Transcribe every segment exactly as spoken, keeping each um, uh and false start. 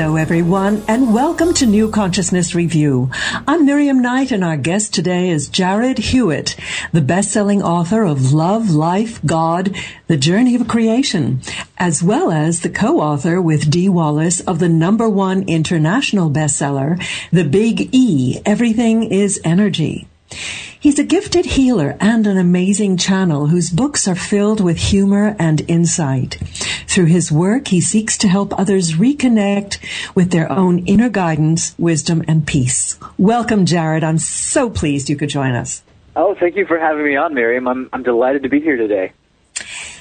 Hello, everyone, and welcome to New Consciousness Review. I'm Miriam Knight, and our guest today is Jarrad Hewett, the best-selling author of Love, Life, God, The Journey of Creation, as well as the co-author with Dee Wallace of the number one international bestseller, The Big E, Everything is Energy. He's a gifted healer and an amazing channel whose books are filled with humor and insight. Through his work, he seeks to help others reconnect with their own inner guidance, wisdom, and peace. Welcome, Jarrad. I'm so pleased you could join us. Oh, thank you for having me on, Miriam. I'm, I'm delighted to be here today.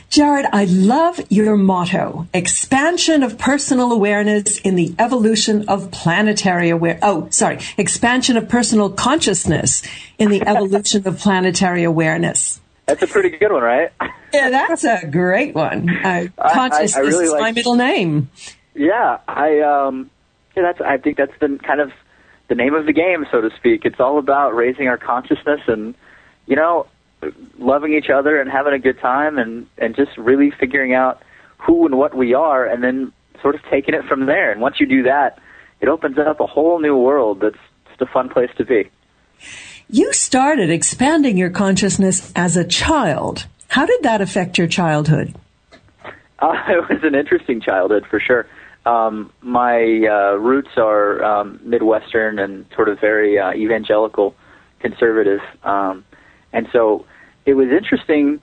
Jarrad, I love your motto, expansion of personal awareness in the evolution of planetary aware. Oh, sorry, expansion of personal consciousness in the evolution of planetary awareness. That's a pretty good one, right? Yeah, that's a great one. Uh, consciousness I, I really is like, my middle name. Yeah, I um, yeah, that's. I think that's been kind of the name of the game, so to speak. It's all about raising our consciousness and, you know, loving each other and having a good time and, and just really figuring out who and what we are and then sort of taking it from there. And once you do that, it opens up a whole new world that's just a fun place to be. You started expanding your consciousness as a child. How did that affect your childhood? Uh, it was an interesting childhood, for sure. Um, my uh, roots are um, Midwestern and sort of very uh, evangelical, conservative, um and so it was interesting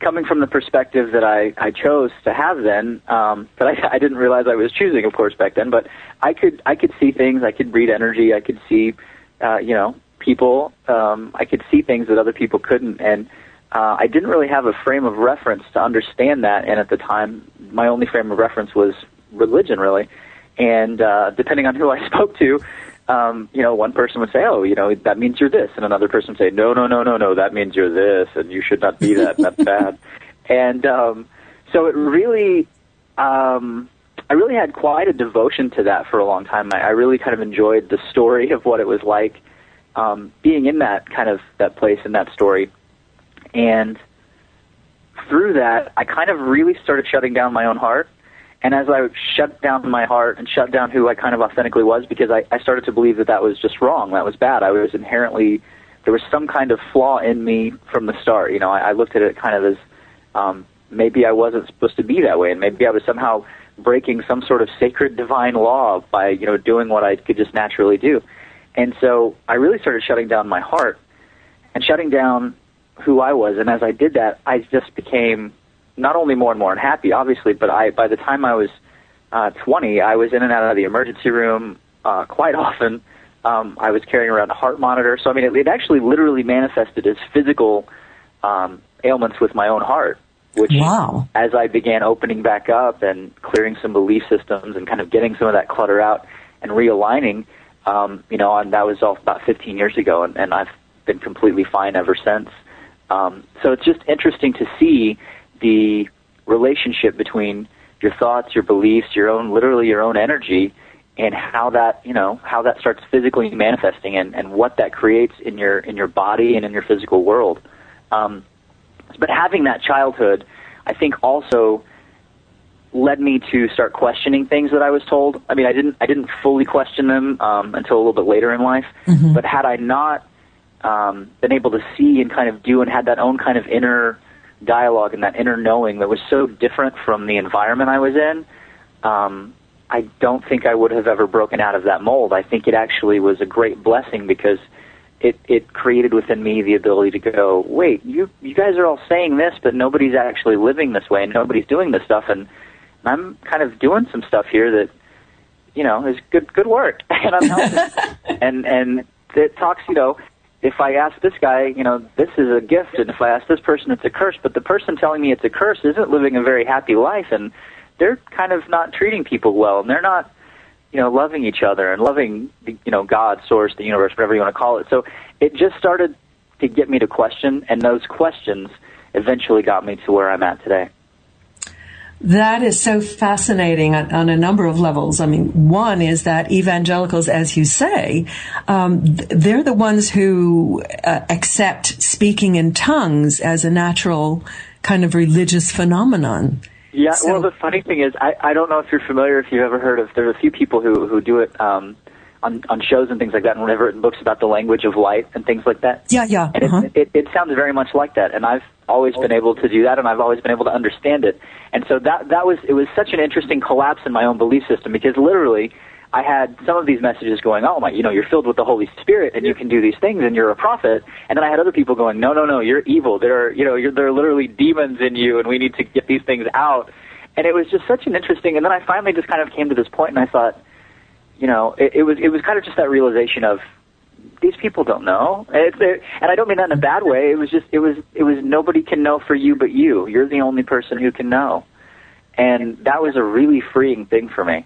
coming from the perspective that I, I chose to have then, um, but I, I didn't realize I was choosing, of course, back then. But I could I could see things. I could read energy. I could see, uh, you know, people. Um, I could see things that other people couldn't. And uh, I didn't really have a frame of reference to understand that. And at the time, my only frame of reference was religion, really. And uh, depending on who I spoke to, Um, you know, one person would say, oh, you know, that means you're this. And another person would say, no, no, no, no, no, that means you're this, and you should not be that, that's bad. And um, so it really, um, I really had quite a devotion to that for a long time. I, I really kind of enjoyed the story of what it was like um, being in that kind of, that place in that story. And through that, I kind of really started shutting down my own heart. And as I shut down my heart and shut down who I kind of authentically was, because I, I started to believe that that was just wrong, that was bad. I was inherently, there was some kind of flaw in me from the start. You know, I, I looked at it kind of as um, maybe I wasn't supposed to be that way, and maybe I was somehow breaking some sort of sacred divine law by, you know, doing what I could just naturally do. And so I really started shutting down my heart and shutting down who I was. And as I did that, I just became not only more and more unhappy, obviously, but I, by the time I was uh, twenty, I was in and out of the emergency room uh, quite often. Um, I was carrying around a heart monitor. So, I mean, it, it actually literally manifested as physical um, ailments with my own heart, which wow. As I began opening back up and clearing some belief systems and kind of getting some of that clutter out and realigning, um, you know, and that was all about fifteen years ago, and, and I've been completely fine ever since. Um, so it's just interesting to see the relationship between your thoughts, your beliefs, your own, literally your own energy, and how that, you know, how that starts physically manifesting and, and what that creates in your, in your body and in your physical world. Um, but having that childhood, I think also led me to start questioning things that I was told. I mean, I didn't, I didn't fully question them, um, until a little bit later in life, mm-hmm. but had I not, um, been able to see and kind of do and had that own kind of inner dialogue and that inner knowing that was so different from the environment I was in, um, I don't think I would have ever broken out of that mold. I think it actually was a great blessing because it, it created within me the ability to go, wait, you you guys are all saying this, but nobody's actually living this way and nobody's doing this stuff, and I'm kind of doing some stuff here that, you know, is good good work, and I'm helping. and, and it talks, you know, if I ask this guy, you know, this is a gift, and if I ask this person, it's a curse, but the person telling me it's a curse isn't living a very happy life, and they're kind of not treating people well, and they're not, you know, loving each other and loving, you know, God, source, the universe, whatever you want to call it. So it just started to get me to question, and those questions eventually got me to where I'm at today. That is so fascinating on, on a number of levels. I mean, one is that evangelicals, as you say, um, they're the ones who uh, accept speaking in tongues as a natural kind of religious phenomenon. Yeah, so, well, the funny thing is, I, I don't know if you're familiar, if you've ever heard of, there are a few people who, who do it um, on, on shows and things like that, and have written books about the language of light and things like that. Yeah, yeah. And uh-huh. it, it, it sounds very much like that, and I've always oh. been able to do that, and I've always been able to understand it. And so that that was, it was such an interesting collapse in my own belief system, because literally I had some of these messages going, oh my, you know, you're filled with the Holy Spirit and you can do these things and you're a prophet. And then I had other people going, no, no, no, you're evil. There are, you know, you're, there are literally demons in you and we need to get these things out. And it was just such an interesting, and then I finally just kind of came to this point and I thought, you know, it, it was, it was kind of just that realization of these people don't know. And, it's, it, and I don't mean that in a bad way. It was just, it was, it was nobody can know for you, but you, you're the only person who can know. And that was a really freeing thing for me.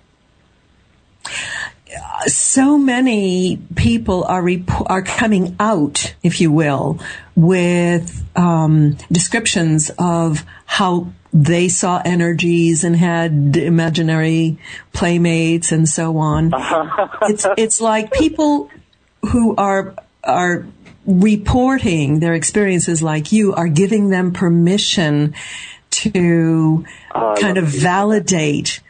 So many people are rep- are coming out, if you will, with um, descriptions of how they saw energies and had imaginary playmates and so on. It's it's like people who are are reporting their experiences, like you, are giving them permission to uh, kind of validate.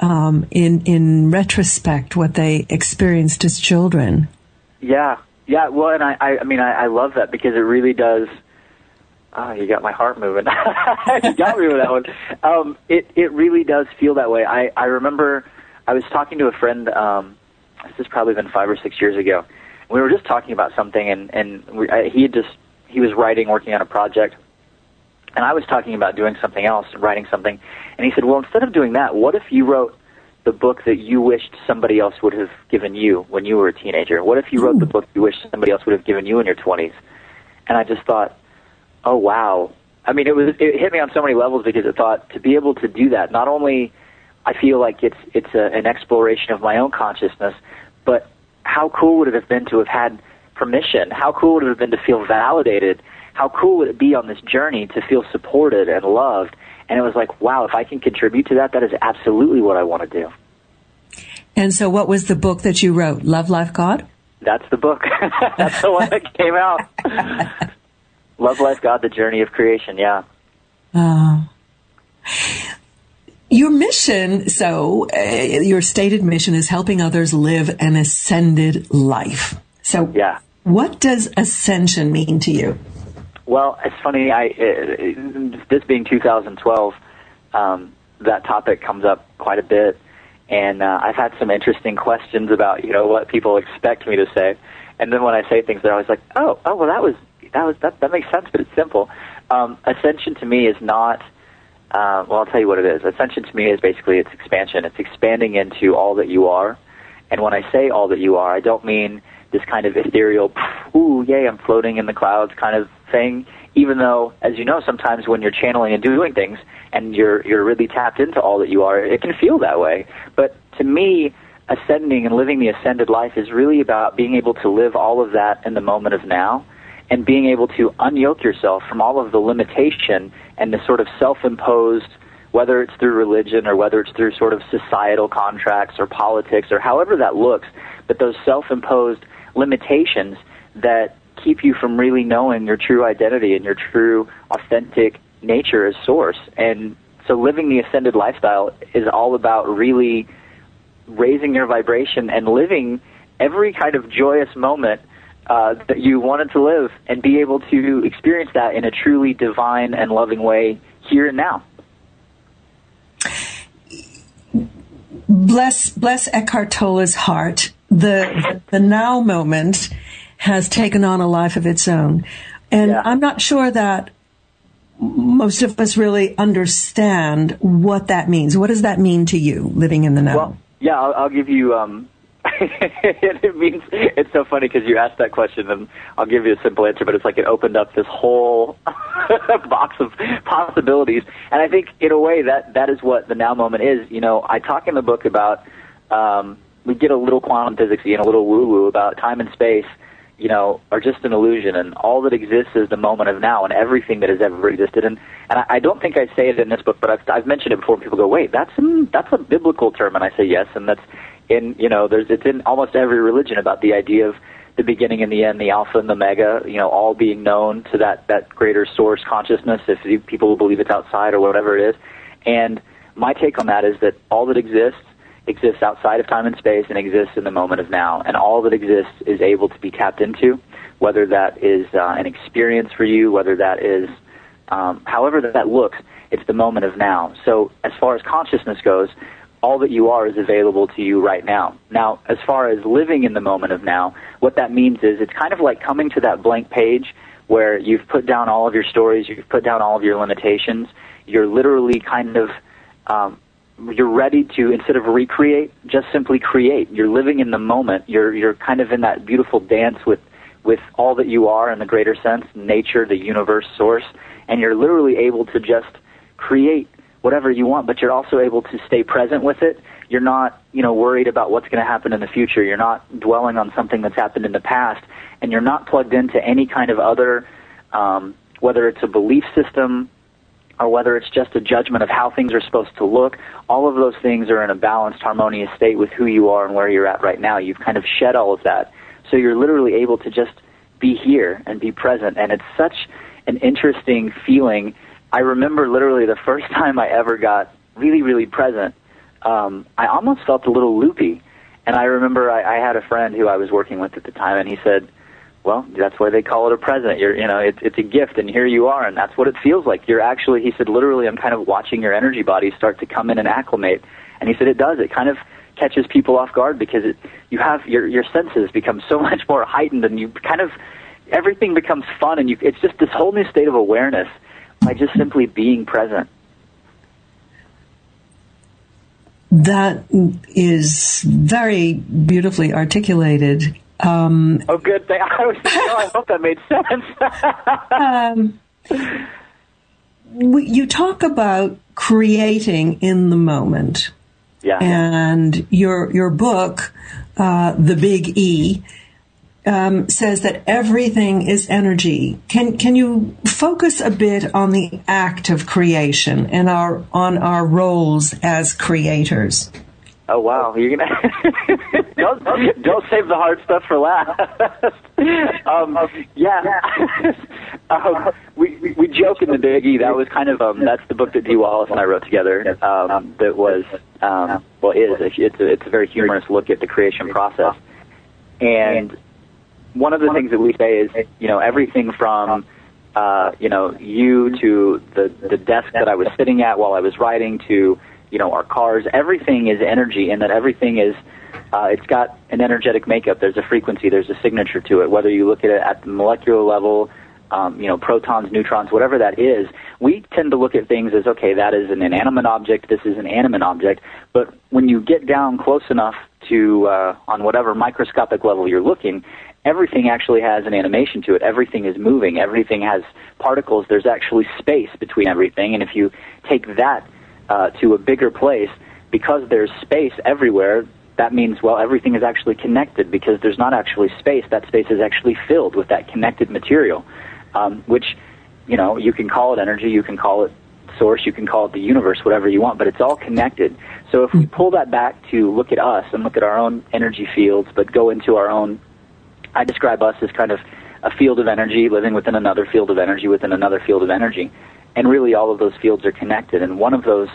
Um, in in retrospect, what they experienced as children. Yeah, yeah. Well, and I, I, I mean, I, I love that because it really does. Oh, you got my heart moving. You got me with that one. Um, it it really does feel that way. I I remember I was talking to a friend. Um, this has probably been five or six years ago. We were just talking about something, and and we, I, he had just he was writing, working on a project. And I was talking about doing something else, writing something. And he said, well, instead of doing that, what if you wrote the book that you wished somebody else would have given you when you were a teenager? What if you wrote the book you wished somebody else would have given you in your twenties? And I just thought, oh, wow. I mean, it was it hit me on so many levels because I thought to be able to do that, not only I feel like it's, it's a, an exploration of my own consciousness, but how cool would it have been to have had permission? How cool would it have been to feel validated? How cool would it be on this journey to feel supported and loved? And it was like, wow, if I can contribute to that, that is absolutely what I want to do. And so what was the book that you wrote? Love, Life, God? That's the book. That's the one that came out. Love, Life, God, The Journey of Creation, yeah. Uh, your mission, so uh, your stated mission is helping others live an ascended life. So yeah. What does ascension mean to you? Well, it's funny, I, uh, this being two thousand twelve, um, that topic comes up quite a bit, and uh, I've had some interesting questions about, you know, what people expect me to say, and then when I say things, they're always like, oh, oh, well, that was, that was, that, that makes sense, but it's simple. Um, ascension to me is not, uh, well, I'll tell you what it is. Ascension to me is basically it's expansion. It's expanding into all that you are, and when I say all that you are, I don't mean this kind of ethereal, ooh, yay, I'm floating in the clouds kind of thing, even though, as you know, sometimes when you're channeling and doing things and you're you're really tapped into all that you are, it can feel that way. But to me, ascending and living the ascended life is really about being able to live all of that in the moment of now and being able to unyoke yourself from all of the limitation and the sort of self-imposed, whether it's through religion or whether it's through sort of societal contracts or politics or however that looks, but those self-imposed limitations that keep you from really knowing your true identity and your true authentic nature as source. And so living the ascended lifestyle is all about really raising your vibration and living every kind of joyous moment uh, that you wanted to live and be able to experience that in a truly divine and loving way here and now. Bless, bless Eckhart Tolle's heart. The, the now moment has taken on a life of its own. And yeah. I'm not sure that most of us really understand what that means. What does that mean to you, living in the now? Well, yeah, I'll, I'll give you, um, it means, it's so funny because you asked that question and I'll give you a simple answer, but it's like it opened up this whole box of possibilities. And I think in a way that, that is what the now moment is. You know, I talk in the book about, um, we get a little quantum physics-y and a little woo-woo about time and space. You know, are just an illusion, and all that exists is the moment of now, and everything that has ever existed. And and I, I don't think I say it in this book, but I've, I've mentioned it before. And people go, "Wait, that's in, that's a biblical term," and I say, "Yes," and that's in you know, there's it's in almost every religion about the idea of the beginning and the end, the alpha and the omega. You know, all being known to that that greater source consciousness. If people believe it's outside or whatever it is, and my take on that is that all that exists exists outside of time and space and exists in the moment of now. And all that exists is able to be tapped into, whether that is uh, an experience for you, whether that is um, however that, that looks, it's the moment of now. So as far as consciousness goes, all that you are is available to you right now. Now, as far as living in the moment of now, what that means is it's kind of like coming to that blank page where you've put down all of your stories, you've put down all of your limitations, you're literally kind of, um, you're ready to, instead of recreate, just simply create. You're living in the moment. You're you're kind of in that beautiful dance with, with all that you are in the greater sense, nature, the universe, source, and you're literally able to just create whatever you want, but you're also able to stay present with it. You're not, you know, worried about what's going to happen in the future. You're not dwelling on something that's happened in the past, and you're not plugged into any kind of other, um, whether it's a belief system or whether it's just a judgment of how things are supposed to look. All of those things are in a balanced, harmonious state with who you are and where you're at right now. You've kind of shed all of that. So you're literally able to just be here and be present, and it's such an interesting feeling. I remember literally the first time I ever got really, really present, um, I almost felt a little loopy. And I remember I, I had a friend who I was working with at the time, and he said, well, that's why they call it a present. You're, you know, it's, it's a gift, and here you are, and that's what it feels like. You're actually, he said, literally, I'm kind of watching your energy body start to come in and acclimate. And he said it does. It kind of catches people off guard because it, you have your, your senses become so much more heightened, and you kind of, everything becomes fun, and you, it's just this whole new state of awareness by just simply being present. That is very beautifully articulated. Um, oh, good thing. I was thinking, oh, I hope that made sense. um, you talk about creating in the moment. Yeah. And your your book, uh, The Big E, Um, says that everything is energy. Can can you focus a bit on the act of creation and our on our roles as creators? Oh wow, you're gonna don't, don't don't save the hard stuff for last. um, yeah, um, we, we we joke in The Big E. That was kind of um that's the book that Dee Wallace and I wrote together. Um, that was um well it is it's a, it's a very humorous look at the creation process. And one of the things that we say is, you know, everything from, uh, you know, you to the, the desk that I was sitting at while I was writing to, you know, our cars, everything is energy, and that everything is, uh, it's got an energetic makeup. There's a frequency, there's a signature to it. Whether you look at it at the molecular level, um, you know, protons, neutrons, whatever that is, we tend to look at things as, okay, that is an inanimate object, this is an animate object. But when you get down close enough to, uh, on whatever microscopic level you're looking, everything actually has an animation to it. Everything is moving. Everything has particles. There's actually space between everything. And if you take that uh, to a bigger place, because there's space everywhere, that means, well, everything is actually connected because there's not actually space. That space is actually filled with that connected material, um, which, you know, you can call it energy, you can call it source, you can call it the universe, whatever you want, but it's all connected. So if we pull that back to look at us and look at our own energy fields, but go into our own, I describe us as kind of a field of energy living within another field of energy within another field of energy. And really all of those fields are connected. And one of those,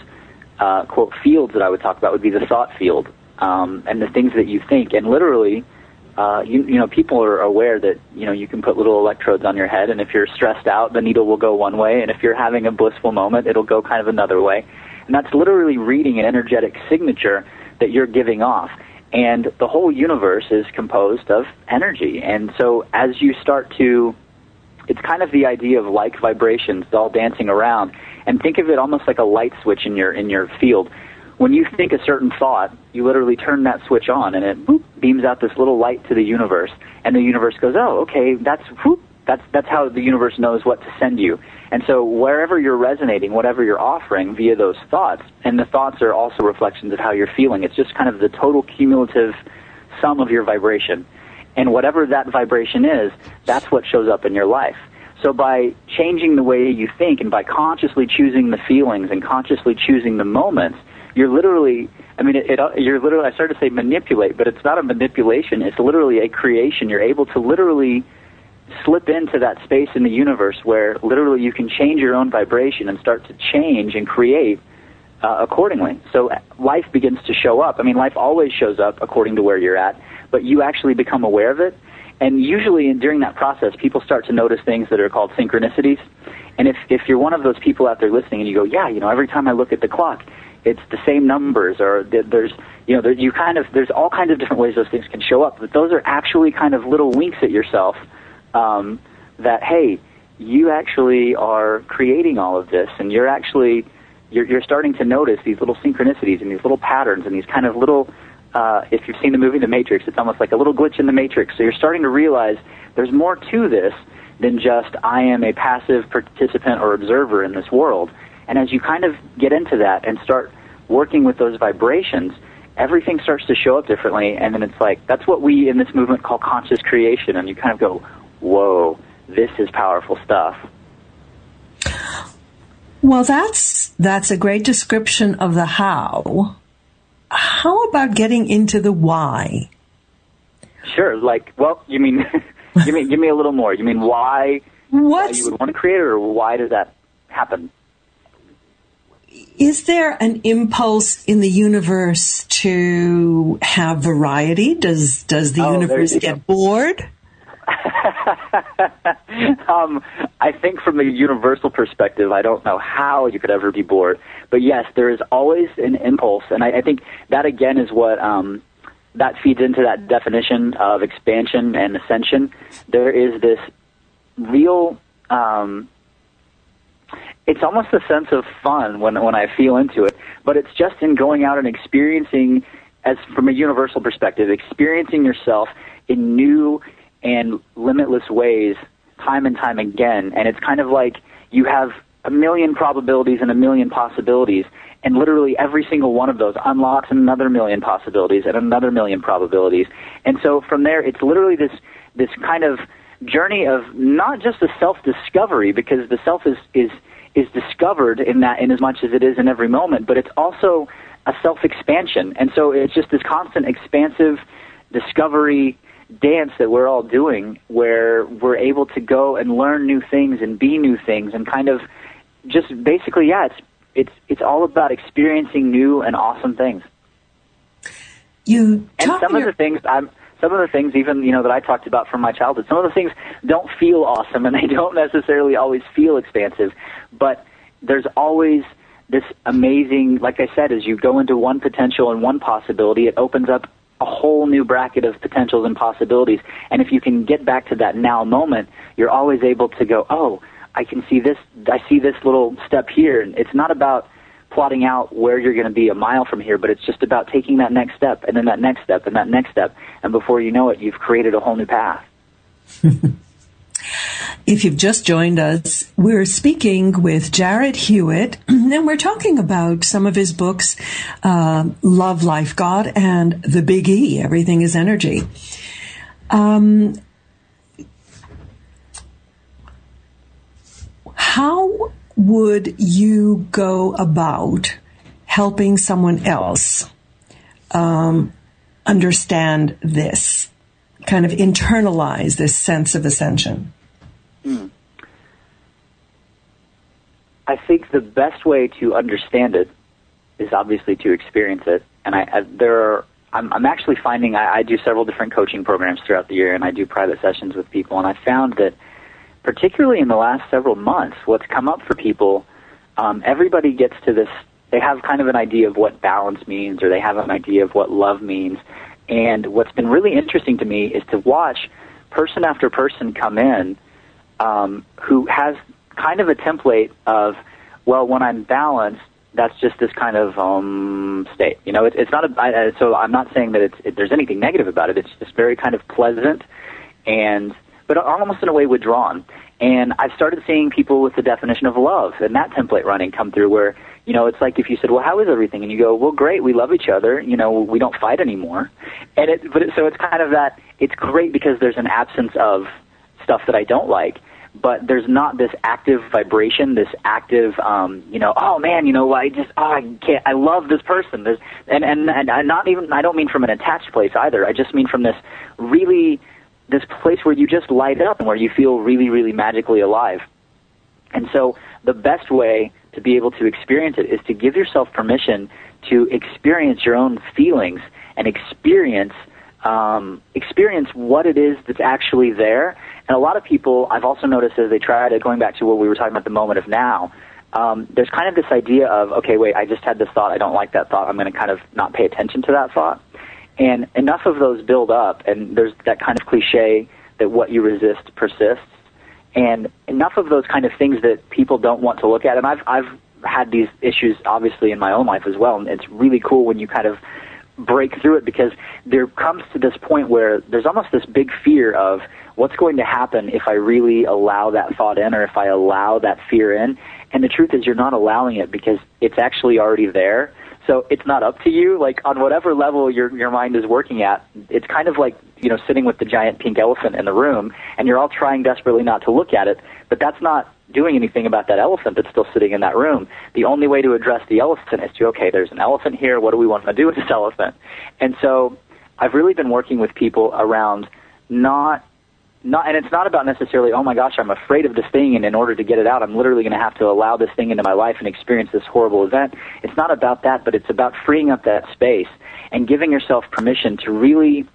uh, quote, fields that I would talk about would be the thought field, um, and the things that you think. And literally, uh, you, you know, people are aware that, you know, you can put little electrodes on your head, and if you're stressed out, the needle will go one way. And if you're having a blissful moment, it'll go kind of another way. And that's literally reading an energetic signature that you're giving off. And the whole universe is composed of energy. And so as you start to, it's kind of the idea of like vibrations all dancing around. And think of it almost like a light switch in your in your field. When you think a certain thought, you literally turn that switch on, and it boop, beams out this little light to the universe. And the universe goes, oh, okay, that's whoop, that's that's how the universe knows what to send you. And so wherever you're resonating, whatever you're offering via those thoughts, and the thoughts are also reflections of how you're feeling. It's just kind of the total cumulative sum of your vibration. And whatever that vibration is, that's what shows up in your life. So by changing the way you think and by consciously choosing the feelings and consciously choosing the moments, you're literally, I mean, it, it, you're literally, I started to say manipulate, but it's not a manipulation. It's literally a creation. You're able to literally slip into that space in the universe where literally you can change your own vibration and start to change and create uh, accordingly. So life begins to show up. I mean, life always shows up according to where you're at, but you actually become aware of it. And usually during that process, people start to notice things that are called synchronicities. And if, if you're one of those people out there listening and you go, yeah, you know, every time I look at the clock, it's the same numbers, or there's, you know, there, you kind of, there's all kinds of different ways those things can show up. But those are actually kind of little winks at yourself um, that, hey, you actually are creating all of this, and you're actually, you're, you're starting to notice these little synchronicities and these little patterns and these kind of little, uh, if you've seen the movie The Matrix, it's almost like a little glitch in the Matrix. So you're starting to realize there's more to this than just I am a passive participant or observer in this world. And as you kind of get into that and start working with those vibrations, everything starts to show up differently. And then it's like, that's what we in this movement call conscious creation. And you kind of go, whoa, this is powerful stuff. Well, that's that's a great description of the how. How about getting into the why? Sure. Like, well, you mean, give me give me a little more. You mean why, why you would want to create it, or why does that happen? Is there an impulse in the universe to have variety? Does does the oh, universe get bored? um, I think from a universal perspective, I don't know how you could ever be bored. But yes, there is always an impulse. And I, I think that, again, is what um, that feeds into that definition of expansion and ascension. There is this real... Um, It's almost a sense of fun when when I feel into it, but it's just in going out and experiencing, as from a universal perspective, experiencing yourself in new and limitless ways time and time again. And it's kind of like you have a million probabilities and a million possibilities, and literally every single one of those unlocks another million possibilities and another million probabilities. And so from there, it's literally this this kind of journey of not just a self-discovery, because the self is is is discovered in that, in as much as it is in every moment, but it's also a self-expansion. And so it's just this constant expansive discovery dance that we're all doing, where we're able to go and learn new things and be new things, and kind of just basically, yeah, it's it's it's all about experiencing new and awesome things. You and some of the things I'm Some of the things, even, you know, that I talked about from my childhood, some of the things don't feel awesome, and they don't necessarily always feel expansive, but there's always this amazing, like I said, as you go into one potential and one possibility, it opens up a whole new bracket of potentials and possibilities. And if you can get back to that now moment, you're always able to go, oh, I can see this, I see this little step here. And it's not about plotting out where you're going to be a mile from here, but it's just about taking that next step, and then that next step, and that next step, and before you know it, you've created a whole new path. If you've just joined us, we're speaking with Jarrad Hewett, and we're talking about some of his books, uh, Love, Life, God, and The Big E, Everything is Energy. Um, how... would you go about helping someone else um, understand this, kind of internalize this sense of ascension? Mm. I think the best way to understand it is obviously to experience it. And I, I there are, I'm, I'm actually finding I, I do several different coaching programs throughout the year, and I do private sessions with people, and I found that particularly in the last several months, what's come up for people, um, everybody gets to this, they have kind of an idea of what balance means, or they have an idea of what love means. And what's been really interesting to me is to watch person after person come in um, who has kind of a template of, well, when I'm balanced, that's just this kind of um, state. You know, it, it's not a, I, so I'm not saying that it's, it, there's anything negative about it. It's just very kind of pleasant and but almost in a way withdrawn. And I've started seeing people with the definition of love and that template running come through, where, you know, it's like if you said, well, how is everything? And you go, well, great, we love each other, you know, we don't fight anymore. And it, but it, so it's kind of that, it's great because there's an absence of stuff that I don't like, but there's not this active vibration, this active, um, you know, oh man, you know, I just, oh, I can't, I love this person. There's, and, and, and I'm not even, I don't mean from an attached place either. I just mean from this really, this place where you just light up and where you feel really, really magically alive. And so the best way to be able to experience it is to give yourself permission to experience your own feelings and experience um, experience what it is that's actually there. And a lot of people, I've also noticed as they try to, going back to what we were talking about, the moment of now, um, there's kind of this idea of, okay, wait, I just had this thought, I don't like that thought, I'm going to kind of not pay attention to that thought. And enough of those build up, and there's that kind of cliche that what you resist persists. And enough of those kind of things that people don't want to look at. And I've I've had these issues, obviously, in my own life as well. And it's really cool when you kind of break through it, because there comes to this point where there's almost this big fear of what's going to happen if I really allow that thought in, or if I allow that fear in. And the truth is, you're not allowing it, because it's actually already there. So it's not up to you. Like, on whatever level your your mind is working at, it's kind of like, you know, sitting with the giant pink elephant in the room, and you're all trying desperately not to look at it, but that's not doing anything about that elephant that's still sitting in that room. The only way to address the elephant is to, okay, there's an elephant here, what do we want to do with this elephant? And so I've really been working with people around not, not, and it's not about necessarily, oh my gosh, I'm afraid of this thing, and in order to get it out, I'm literally going to have to allow this thing into my life and experience this horrible event. It's not about that, but it's about freeing up that space and giving yourself permission to really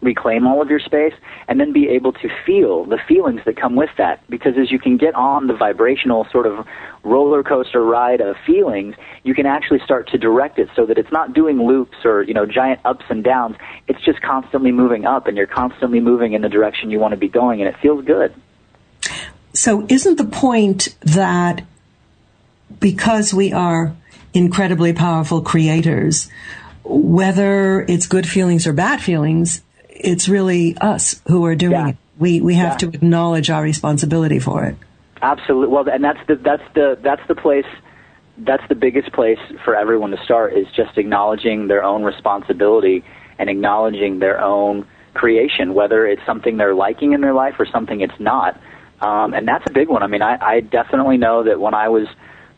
reclaim all of your space, and then be able to feel the feelings that come with that. Because as you can get on the vibrational sort of roller coaster ride of feelings, you can actually start to direct it so that it's not doing loops or, you know, giant ups and downs. It's just constantly moving up, and you're constantly moving in the direction you want to be going, and it feels good. So isn't the point that because we are incredibly powerful creators, whether it's good feelings or bad feelings, it's really us who are doing yeah. it. We we have yeah. to acknowledge our responsibility for it. Absolutely. Well, and that's the that's the that's the place that's the biggest place for everyone to start, is just acknowledging their own responsibility and acknowledging their own creation, whether it's something they're liking in their life or something it's not. Um, and that's a big one. I mean, I, I definitely know that when I was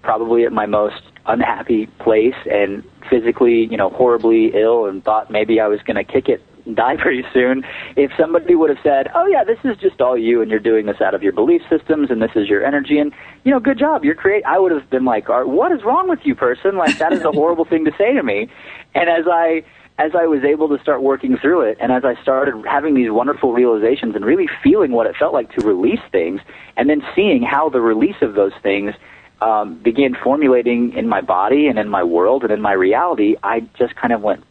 probably at my most unhappy place and physically, you know, horribly ill, and thought maybe I was going to kick it, die pretty soon, if somebody would have said, oh yeah, this is just all you, and you're doing this out of your belief systems, and this is your energy, and, you know, good job, you're create. I would have been like, what is wrong with you, person? Like, that is a horrible thing to say to me. And as I, as I was able to start working through it, and as I started having these wonderful realizations and really feeling what it felt like to release things, and then seeing how the release of those things um, began formulating in my body and in my world and in my reality, I just kind of went,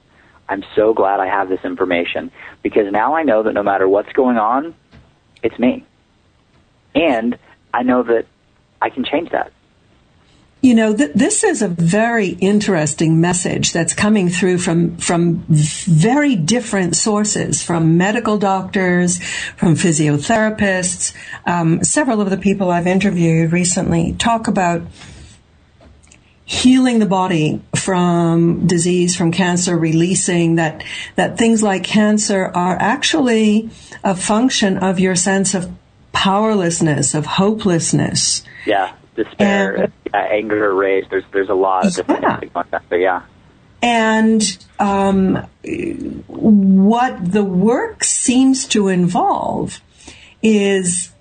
I'm so glad I have this information, because now I know that no matter what's going on, it's me. And I know that I can change that. You know, th- this is a very interesting message that's coming through from, from very different sources, from medical doctors, from physiotherapists. Um, several of the people I've interviewed recently talk about healing the body from disease, from cancer, releasing that, that things like cancer are actually a function of your sense of powerlessness, of hopelessness. Yeah, despair, and, uh, anger, rage. There's, there's a lot of different yeah. things like that, but yeah. And um, what the work seems to involve is,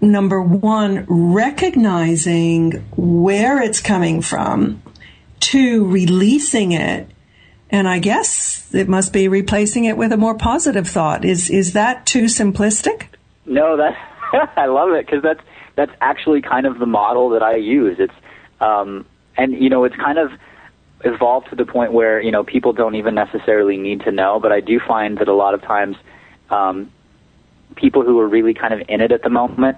number one, recognizing where it's coming from, two, releasing it, and I guess it must be replacing it with a more positive thought. Is is that too simplistic? No, that's, I love it, because that's, that's actually kind of the model that I use. It's um, and, you know, it's kind of evolved to the point where, you know, people don't even necessarily need to know, but I do find that a lot of times um, people who are really kind of in it at the moment,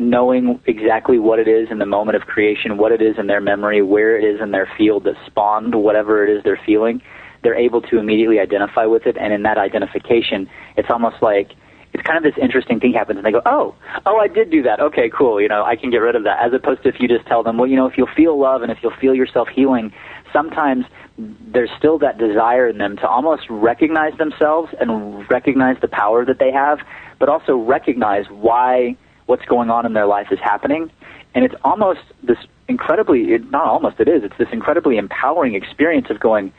knowing exactly what it is in the moment of creation, what it is in their memory, where it is in their field that spawned whatever it is they're feeling, they're able to immediately identify with it. And in that identification, it's almost like, it's kind of this interesting thing happens, and they go, oh, oh, I did do that. Okay, cool. You know, I can get rid of that. As opposed to if you just tell them, well, you know, if you'll feel love and if you'll feel yourself healing, sometimes there's still that desire in them to almost recognize themselves and recognize the power that they have, but also recognize why what's going on in their life is happening. And it's almost this incredibly, it, not almost, it is, it's this incredibly empowering experience of going,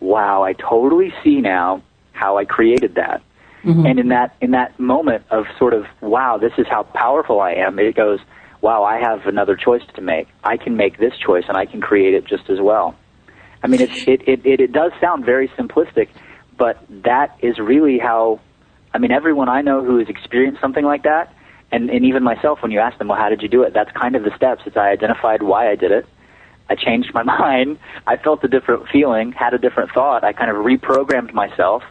wow, I totally see now how I created that. Mm-hmm. And in that in that moment of sort of, wow, this is how powerful I am, it goes, wow, I have another choice to make. I can make this choice, and I can create it just as well. I mean, it's, it, it, it, it does sound very simplistic, but that is really how, I mean, everyone I know who has experienced something like that, and, and even myself, when you ask them, well, how did you do it? That's kind of the steps. It's I identified why I did it. I changed my mind. I felt a different feeling, had a different thought. I kind of reprogrammed myself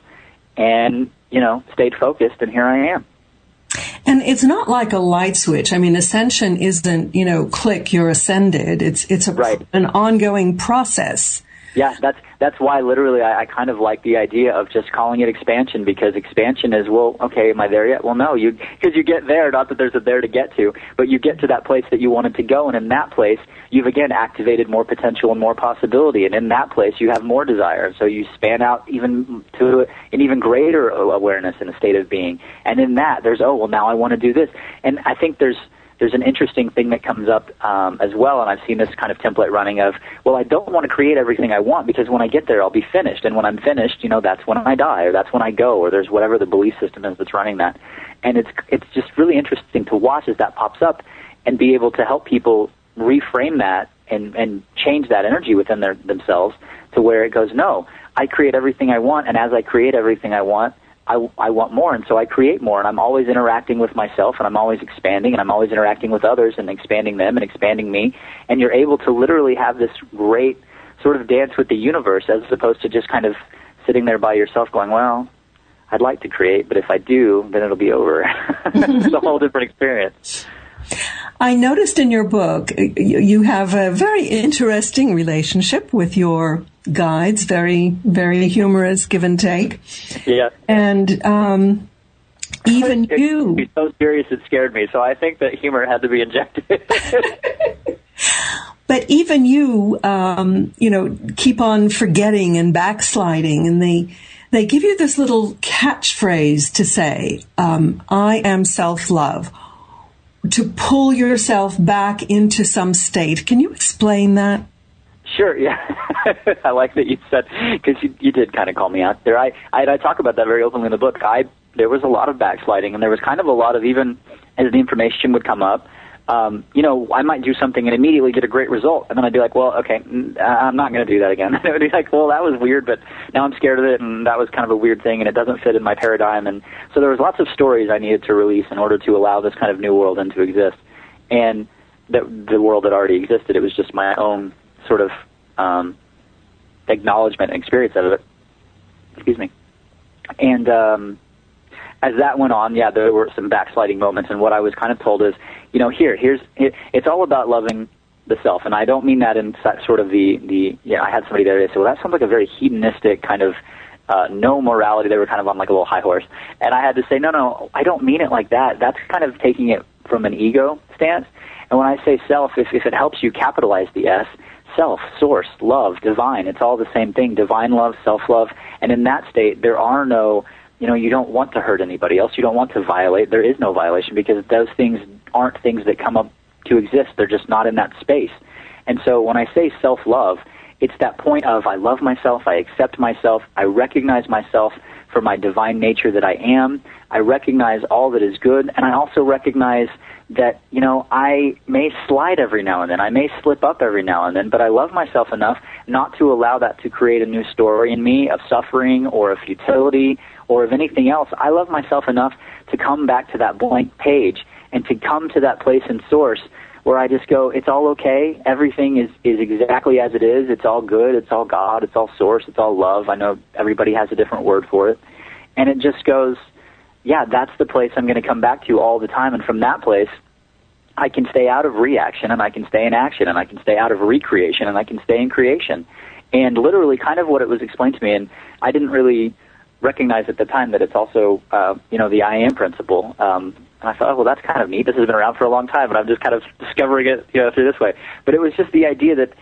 and, you know, stayed focused, and here I am. And it's not like a light switch. I mean, ascension isn't, you know, click, you're ascended. It's it's a, right. an ongoing process. Yeah, that's that's why literally I, I kind of like the idea of just calling it expansion, because expansion is, well, okay, am I there yet? Well, no, you because you get there, not that there's a there to get to, but you get to that place that you wanted to go, and in that place, you've again activated more potential and more possibility, and in that place, you have more desire. So you span out even to an even greater awareness and a state of being, and in that, there's, oh, well, now I want to do this. And I think there's There's an interesting thing that comes up um, as well, and I've seen this kind of template running of, well, I don't want to create everything I want because when I get there, I'll be finished, and when I'm finished, you know, that's when I die, or that's when I go, or there's whatever the belief system is that's running that. And it's it's just really interesting to watch as that pops up and be able to help people reframe that and, and change that energy within their, themselves to where it goes, no, I create everything I want, and as I create everything I want, I, I want more, and so I create more, and I'm always interacting with myself, and I'm always expanding, and I'm always interacting with others and expanding them and expanding me, and you're able to literally have this great sort of dance with the universe as opposed to just kind of sitting there by yourself going, well, I'd like to create, but if I do, then it'll be over. It's a whole different experience. I noticed in your book you have a very interesting relationship with your guides, very, very humorous give and take. Yeah. And um, even it, you... It's so serious it scared me, so I think that humor had to be injected. But even you, um, you know, keep on forgetting and backsliding, and they, they give you this little catchphrase to say, um, I am self-love, to pull yourself back into some state. Can you explain that? Sure, yeah. I like that you said, because you, you did kind of call me out there. I, I I talk about that very openly in the book. I There was a lot of backsliding, and there was kind of a lot of, even as the information would come up, um, you know, I might do something and immediately get a great result, and then I'd be like, well, okay, I'm not going to do that again. And it would be like, well, that was weird, but now I'm scared of it, and that was kind of a weird thing, and it doesn't fit in my paradigm. And so there was lots of stories I needed to release in order to allow this kind of new world in to exist. And the, the world that already existed, it was just my own sort of um, acknowledgement and experience out of it. Excuse me. And um, as that went on, yeah, there were some backsliding moments. And what I was kind of told is, you know, here, here's, it, it's all about loving the self. And I don't mean that in sort of the, the yeah, I had somebody the other day say, well, that sounds like a very hedonistic kind of uh, no morality. They were kind of on like a little high horse. And I had to say, no, no, I don't mean it like that. That's kind of taking it from an ego stance. And when I say self, if, if it helps you capitalize the S, self, source, love, divine, it's all the same thing, divine love, self-love, and in that state, there are no, you know, you don't want to hurt anybody else, you don't want to violate, there is no violation, because those things aren't things that come up to exist, they're just not in that space. And so when I say self-love, it's that point of I love myself, I accept myself, I recognize myself for my divine nature that I am, I recognize all that is good, and I also recognize that, you know, I may slide every now and then, I may slip up every now and then, but I love myself enough not to allow that to create a new story in me of suffering or of futility or of anything else. I love myself enough to come back to that blank page and to come to that place in source where I just go, it's all okay, everything is, is exactly as it is, it's all good, it's all God, it's all source, it's all love. I know everybody has a different word for it. And it just goes, yeah, that's the place I'm going to come back to all the time. And from that place, I can stay out of reaction, and I can stay in action, and I can stay out of recreation, and I can stay in creation. And literally kind of what it was explained to me, and I didn't really recognize at the time that it's also, uh, you know, the I am principle. Um, and I thought, oh, well, that's kind of neat. This has been around for a long time, and I'm just kind of discovering it, you know, through this way. But it was just the idea that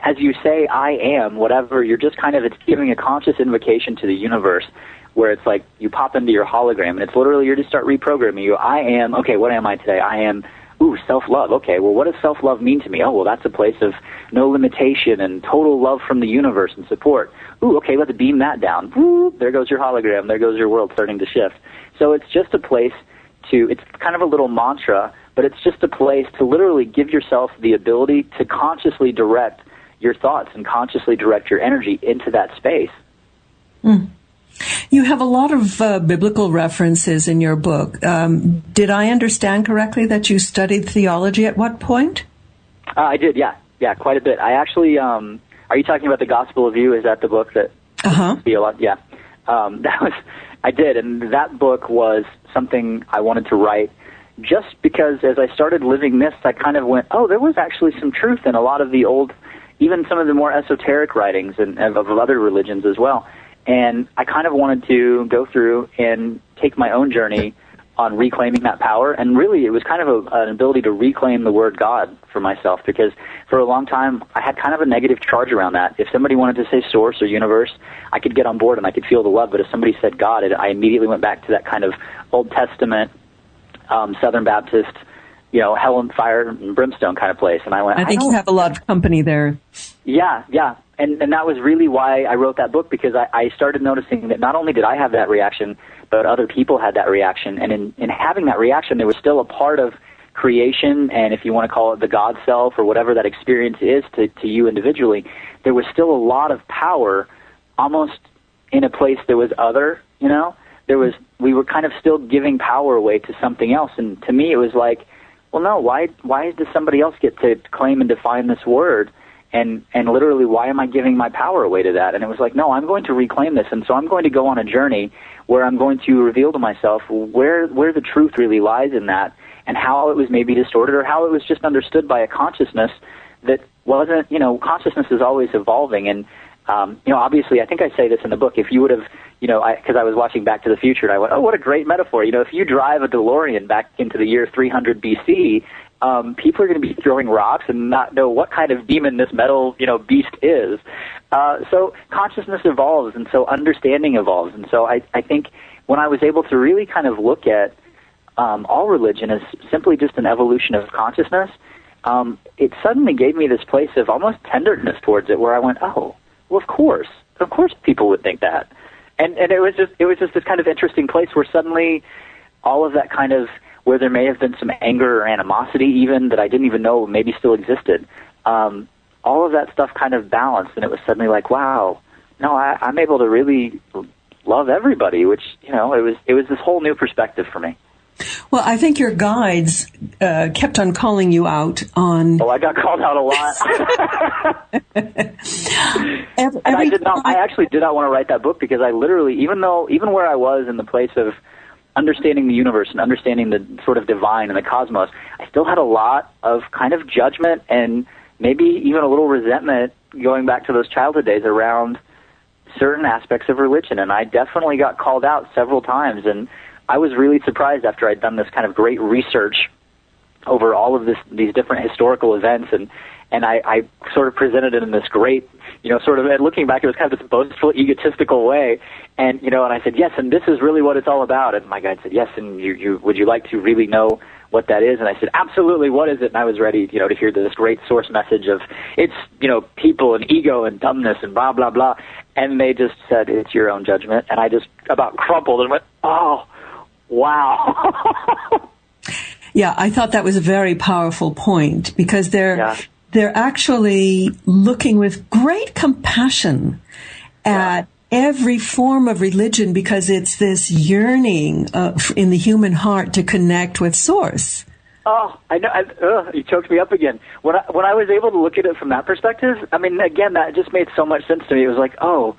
as you say, I am, whatever, you're just kind of, it's giving a conscious invocation to the universe, where it's like you pop into your hologram, and it's literally you just start reprogramming you. I am, okay, what am I today? I am, ooh, self-love. Okay, well, what does self-love mean to me? Oh, well, that's a place of no limitation and total love from the universe and support. Ooh, okay, let's beam that down. Ooh, there goes your hologram. There goes your world starting to shift. So it's just a place to, it's kind of a little mantra but it's just a place to literally give yourself the ability to consciously direct your thoughts and consciously direct your energy into that space. Mm. You have a lot of uh, biblical references in your book. Um, did I understand correctly that you studied theology at what point? Uh, I did, yeah. Yeah, quite a bit. I actually, um, are you talking about the Gospel of You? Is that the book that... Uh-huh. Yeah. Um, that was, I did, and that book was something I wanted to write just because as I started living this, I kind of went, oh, there was actually some truth in a lot of the old, even some of the more esoteric writings and of, of other religions as well. And I kind of wanted to go through and take my own journey on reclaiming that power. And really, it was kind of a, an ability to reclaim the word God for myself, because for a long time, I had kind of a negative charge around that. If somebody wanted to say source or universe, I could get on board and I could feel the love. But if somebody said God, it, I immediately went back to that kind of Old Testament, um, Southern Baptist, you know, hell and fire and brimstone kind of place. And I went, I think I you have a lot of company there. Yeah, yeah. And, and that was really why I wrote that book, because I, I started noticing that not only did I have that reaction, but other people had that reaction. And in, in having that reaction, there was still a part of creation, and if you want to call it the God self or whatever that experience is to, to you individually, there was still a lot of power almost in a place that was other, you know? There was, we were kind of still giving power away to something else. And to me, it was like, well, no, why, why does somebody else get to claim and define this word? And and literally, why am I giving my power away to that? And it was like, no, I'm going to reclaim this. And so I'm going to go on a journey where I'm going to reveal to myself where where the truth really lies in that, and how it was maybe distorted, or how it was just understood by a consciousness that wasn't, you know, consciousness is always evolving. And, um, you know, obviously, I think I say this in the book, if you would have, you know, because I, I was watching Back to the Future, and I went, oh, what a great metaphor. You know, if you drive a DeLorean back into the year three hundred B C, Um, people are going to be throwing rocks and not know what kind of demon this metal, you know, beast is. Uh, so consciousness evolves, and so understanding evolves. And so I, I think when I was able to really kind of look at um, all religion as simply just an evolution of consciousness, um, it suddenly gave me this place of almost tenderness towards it, where I went, oh, well, of course, of course, people would think that. And and it was just it was just this kind of interesting place where suddenly all of that kind of, where there may have been some anger or animosity even that I didn't even know maybe still existed. Um, all of that stuff kind of balanced, and it was suddenly like, wow, no, I, I'm able to really love everybody, which, you know, it was it was this whole new perspective for me. Well, I think your guides uh, kept on calling you out on... Oh, I got called out a lot. every, and I, did not, I actually did not want to write that book, because I literally, even though, even where I was in the place of understanding the universe and understanding the sort of divine and the cosmos, I still had a lot of kind of judgment and maybe even a little resentment going back to those childhood days around certain aspects of religion. And I definitely got called out several times. And I was really surprised after I'd done this kind of great research over all of this, these different historical events, and And I, I sort of presented it in this great, you know, sort of, and looking back, it was kind of this boastful, egotistical way. And, you know, and I said, yes, and this is really what it's all about. And my guide said, yes, and you, you, would you like to really know what that is? And I said, absolutely, what is it? And I was ready, you know, to hear this great source message of, it's, you know, people and ego and dumbness and blah, blah, blah. And they just said, it's your own judgment. And I just about crumpled and went, oh, wow. Yeah, I thought that was a very powerful point, because they're... Yeah. They're actually looking with great compassion at every form of religion, because it's this yearning of, in the human heart to connect with Source. Oh, I know. I, uh, you choked me up again. When I, when I was able to look at it from that perspective, I mean, again, that just made so much sense to me. It was like, oh,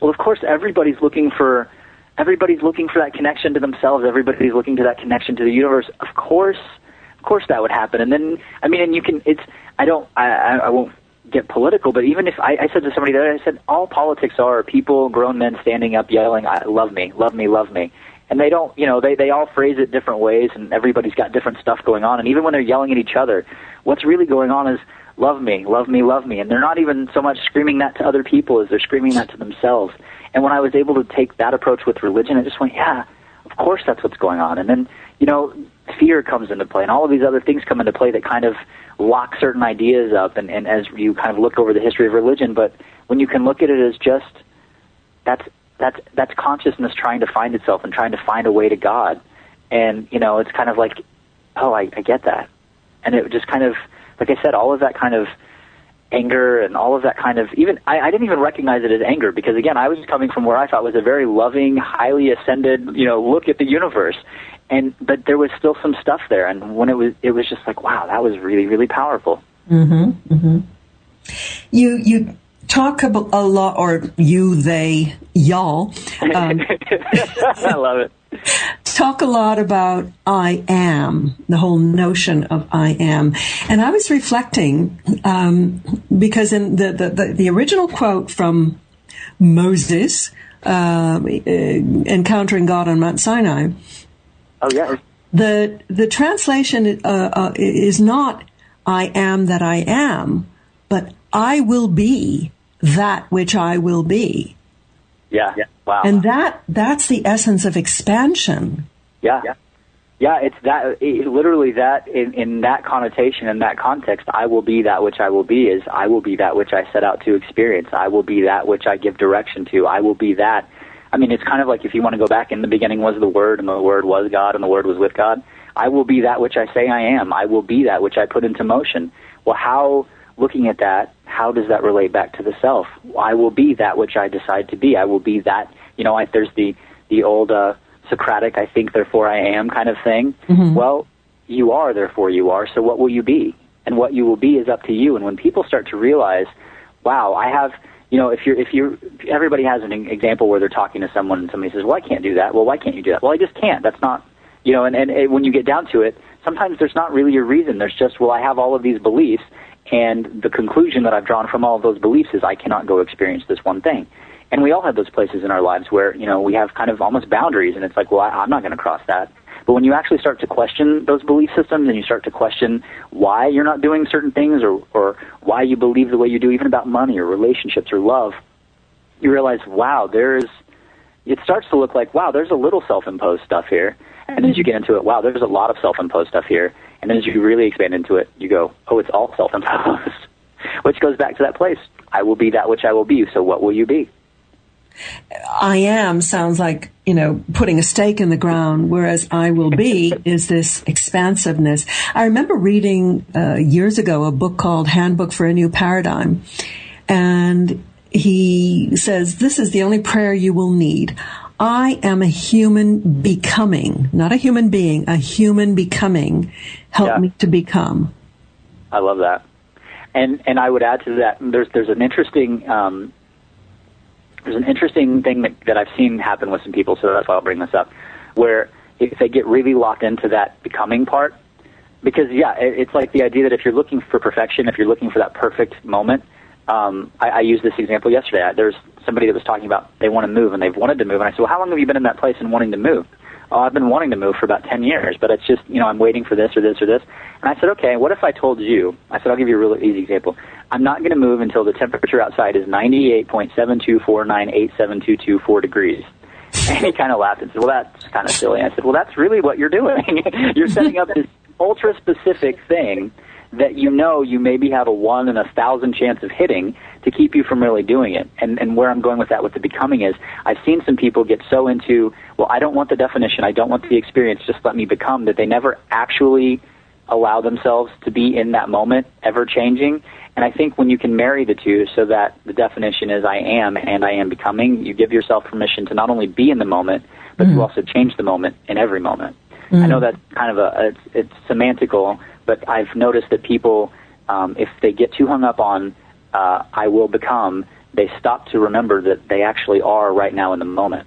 well, of course, everybody's looking for everybody's looking for that connection to themselves. Everybody's looking to that connection to the universe. Of course. Of course that would happen. And then, I mean, and you can, it's, I don't, I, I won't get political, but even if, I, I said to somebody the other day, I said, all politics are people, grown men standing up yelling, I love me, love me, love me. And they don't, you know, they, they all phrase it different ways, and everybody's got different stuff going on. And even when they're yelling at each other, what's really going on is, love me, love me, love me. And they're not even so much screaming that to other people as they're screaming that to themselves. And when I was able to take that approach with religion, I just went, yeah, of course that's what's going on. And then, you know, fear comes into play, and all of these other things come into play that kind of lock certain ideas up, and, and as you kind of look over the history of religion. But when you can look at it as just, that's that's that's consciousness trying to find itself and trying to find a way to God. And, you know, it's kind of like oh, I, I get that. And it just kind of, like I said, all of that kind of anger and all of that kind of, even, I, I didn't even recognize it as anger because, again, I was coming from where I thought was a very loving, highly ascended, you know, look at the universe. And, but there was still some stuff there. And when it was, it was just like, wow, that was really, really powerful. Mm-hmm. Mm-hmm. You, you talk about a lot, or you, they, y'all. Um, I love it. Talk a lot about I am, the whole notion of I am. And I was reflecting, um, because in the, the, the, the original quote from Moses, uh, encountering God on Mount Sinai. Oh, yeah. The, the translation uh, uh, is not I am that I am, but I will be that which I will be. Yeah. Yeah. Wow. And that, that's the essence of expansion. Yeah. Yeah. Yeah, it's that, it, literally that, in, in that connotation, in that context, I will be that which I will be is I will be that which I set out to experience. I will be that which I give direction to. I will be that. I mean, it's kind of like if you want to go back, in the beginning was the Word, and the Word was God, and the Word was with God. I will be that which I say I am. I will be that which I put into motion. Well, how... looking at that, how does that relate back to the self? I will be that which I decide to be. I will be that, you know, I, there's the, the old uh, Socratic, I think, therefore I am kind of thing. Mm-hmm. Well, you are, therefore you are, so what will you be? And what you will be is up to you. And when people start to realize, wow, I have, you know, if you're, if you're, everybody has an example where they're talking to someone and somebody says, well, I can't do that. Well, why can't you do that? Well, I just can't. That's not, you know, and, and, and when you get down to it, sometimes there's not really a reason. There's just, well, I have all of these beliefs, and the conclusion that I've drawn from all of those beliefs is I cannot go experience this one thing. And we all have those places in our lives where, you know, we have kind of almost boundaries, and it's like, well, I, I'm not going to cross that. But when you actually start to question those belief systems and you start to question why you're not doing certain things, or, or why you believe the way you do, even about money or relationships or love, you realize, wow, there's, it starts to look like, wow, there's a little self-imposed stuff here. And as you get into it, wow, there's a lot of self-imposed stuff here. And as you really expand into it, you go, oh, it's all self-imposed, which goes back to that place. I will be that which I will be, so what will you be? I am sounds like, you know, putting a stake in the ground, whereas I will be is this expansiveness. I remember reading uh, years ago a book called Handbook for a New Paradigm, and he says, this is the only prayer you will need. I am a human becoming, not a human being, a human becoming. Help yeah. me to become. I love that. And and I would add to that, there's there's an interesting um, there's an interesting thing that, that I've seen happen with some people, so that's why I'll bring this up, where if they get really locked into that becoming part, because, yeah, it, it's like the idea that if you're looking for perfection, if you're looking for that perfect moment, Um, I, I used this example yesterday. There's somebody that was talking about they want to move, and they've wanted to move. And I said, well, how long have you been in that place and wanting to move? Oh, I've been wanting to move for about ten years, but it's just, you know, I'm waiting for this or this or this. And I said, okay, what if I told you, I said, I'll give you a really easy example. I'm not going to move until the temperature outside is ninety-eight point seven two four nine eight seven two two four degrees. And he kind of laughed and said, well, that's kind of silly. And I said, well, that's really what you're doing. You're setting up this ultra-specific thing that you know you maybe have a one in a thousand chance of hitting to keep you from really doing it. And and where I'm going with that with the becoming is I've seen some people get so into, well, I don't want the definition, I don't want the experience, just let me become, that they never actually allow themselves to be in that moment, ever changing. And I think when you can marry the two so that the definition is I am and I am becoming, you give yourself permission to not only be in the moment, but mm. you also change the moment in every moment. Mm. I know that's kind of a, it's, it's semantical, but I've noticed that people, um, if they get too hung up on uh, I will become, they stop to remember that they actually are right now in the moment.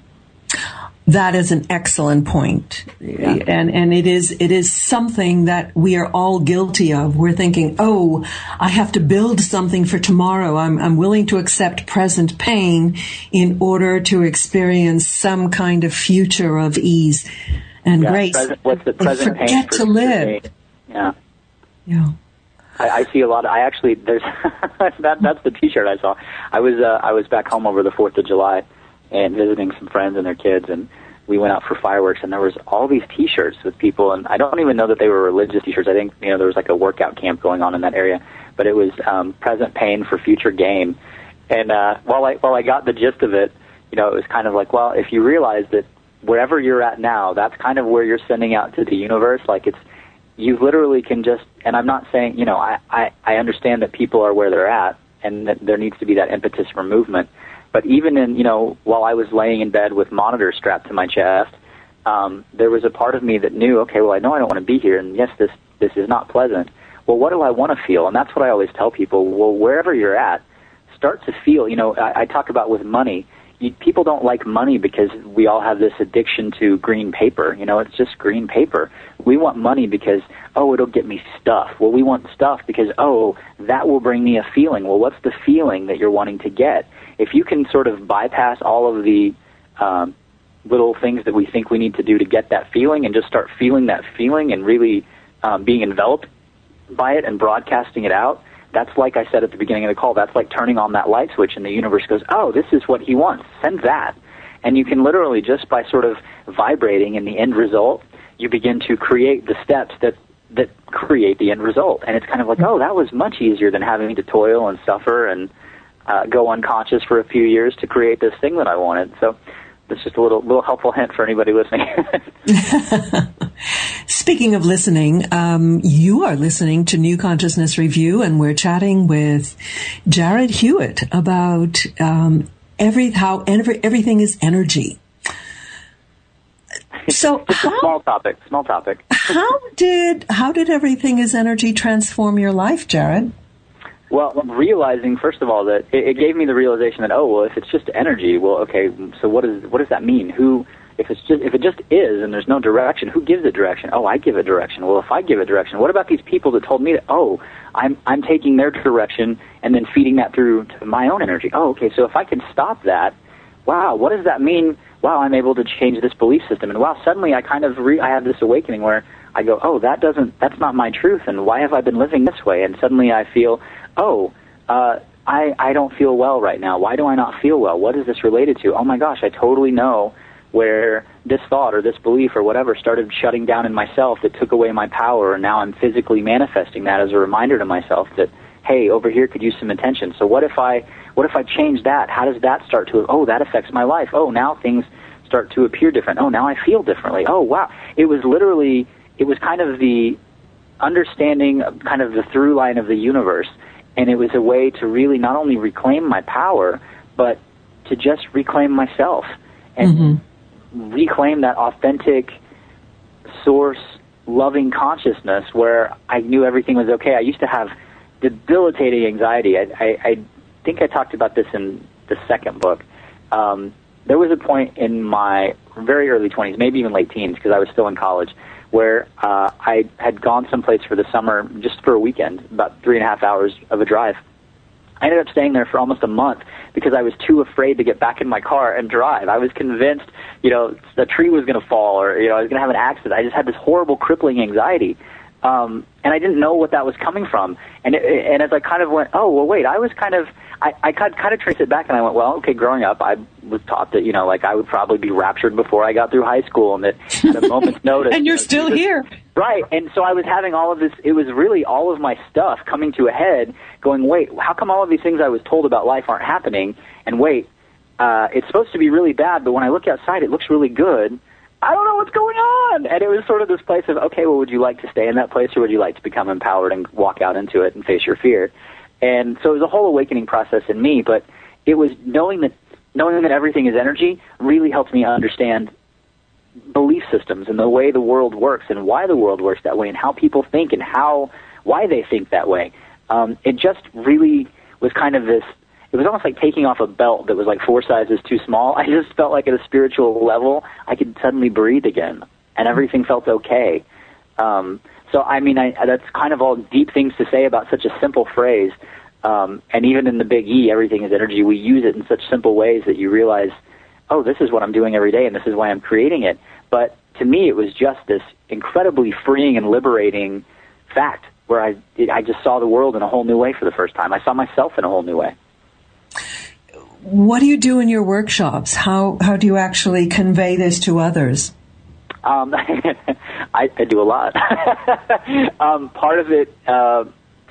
That is an excellent point. Yeah. And and it is it is something that we are all guilty of. We're thinking, oh, I have to build something for tomorrow. I'm I'm willing to accept present pain in order to experience some kind of future of ease and yeah, grace. Present, what's the present and forget pain for to live. Pain? Yeah. Yeah. I, I see a lot of, I actually, there's, that, that's the t-shirt I saw. I was, uh, I was back home over the fourth of July and visiting some friends and their kids, and we went out for fireworks, and there was all these t-shirts with people, and I don't even know that they were religious t-shirts. I think, you know, there was like a workout camp going on in that area, but it was, um, present pain for future gain. And, uh, while I, while I got the gist of it, you know, it was kind of like, well, if you realize that wherever you're at now, that's kind of where you're sending out to the universe, like it's, you literally can just, and I'm not saying, you know, I, I, I understand that people are where they're at and that there needs to be that impetus for movement. But even in, you know, while I was laying in bed with monitors strapped to my chest, um, there was a part of me that knew, okay, well, I know I don't want to be here, and yes, this, this is not pleasant. Well, what do I want to feel? And that's what I always tell people. Well, wherever you're at, start to feel, you know, I, I talk about with money. You, people don't like money because we all have this addiction to green paper. You know, it's just green paper. We want money because, oh, it'll get me stuff. Well, we want stuff because, oh, that will bring me a feeling. Well, what's the feeling that you're wanting to get? If you can sort of bypass all of the um, little things that we think we need to do to get that feeling and just start feeling that feeling and really um, being enveloped by it and broadcasting it out, that's like I said at the beginning of the call, that's like turning on that light switch and the universe goes, oh, this is what he wants, send that. And you can literally just by sort of vibrating in the end result, you begin to create the steps that, that create the end result. And it's kind of like, oh, that was much easier than having to toil and suffer and uh, go unconscious for a few years to create this thing that I wanted. So that's just a little, little helpful hint for anybody listening. Speaking of listening, um, you are listening to New Consciousness Review, and we're chatting with Jarrad Hewett about um, every how every, everything is energy. So it's how, a small topic. Small topic. how did how did everything is energy transform your life, Jarrad? Well, I'm realizing, first of all, that it, it gave me the realization that, oh, well, if it's just energy, well, okay, so what, is, what does that mean? Who, if, it's just, if it just is and there's no direction, who gives it direction? Oh, I give it direction. Well, if I give it direction, what about these people that told me that, oh, I'm, I'm taking their direction and then feeding that through to my own energy? Oh, okay, so if I can stop that, wow, what does that mean? Wow, I'm able to change this belief system. And wow, suddenly I kind of re- I have this awakening where I go, oh, that doesn't, that's not my truth, and why have I been living this way? And suddenly I feel, oh, uh, I, I don't feel well right now. Why do I not feel well? What is this related to? Oh, my gosh, I totally know where this thought or this belief or whatever started shutting down in myself that took away my power, and now I'm physically manifesting that as a reminder to myself that, hey, over here could use some attention. So what if I what if I change that? How does that start to, oh, that affects my life. Oh, now things start to appear different. Oh, now I feel differently. Oh, wow. It was literally, it was kind of the understanding, of kind of the through line of the universe. And it was a way to really not only reclaim my power, but to just reclaim myself and mm-hmm. reclaim that authentic source loving consciousness where I knew everything was okay. I used to have debilitating anxiety. I, I, I think I talked about this in the second book. Um, there was a point in my very early twenties, maybe even late teens, because I was still in college, where uh, I had gone someplace for the summer just for a weekend, about three and a half hours of a drive. I ended up staying there for almost a month because I was too afraid to get back in my car and drive. I was convinced, you know, a tree was going to fall or, you know, I was going to have an accident. I just had this horrible crippling anxiety. Um, and I didn't know what that was coming from. And it, and as I kind of went, oh, well, wait, I was kind of, I, I kind of traced it back and I went, well, okay, growing up, I was taught that, you know, like I would probably be raptured before I got through high school and that at a moment's notice. And you're you know, still was, here. Right. And so I was having all of this, it was really all of my stuff coming to a head going, wait, how come all of these things I was told about life aren't happening? And wait, uh, it's supposed to be really bad, but when I look outside, it looks really good. I don't know what's going on. And it was sort of this place of, okay, well, would you like to stay in that place or would you like to become empowered and walk out into it and face your fear? And so it was a whole awakening process in me, but it was knowing that knowing that everything is energy really helped me understand belief systems and the way the world works and why the world works that way and how people think and how why they think that way. Um, it just really was kind of this, it was almost like taking off a belt that was like four sizes too small. I just felt like at a spiritual level, I could suddenly breathe again, and everything felt okay. Um, so, I mean, I, that's kind of all deep things to say about such a simple phrase. Um, and even in the Big E, everything is energy, we use it in such simple ways that you realize, oh, this is what I'm doing every day, and this is why I'm creating it. But to me, it was just this incredibly freeing and liberating fact where I, I just saw the world in a whole new way for the first time. I saw myself in a whole new way. What do you do in your workshops? How how do you actually convey this to others? Um, I, I do a lot. um, part of it, uh,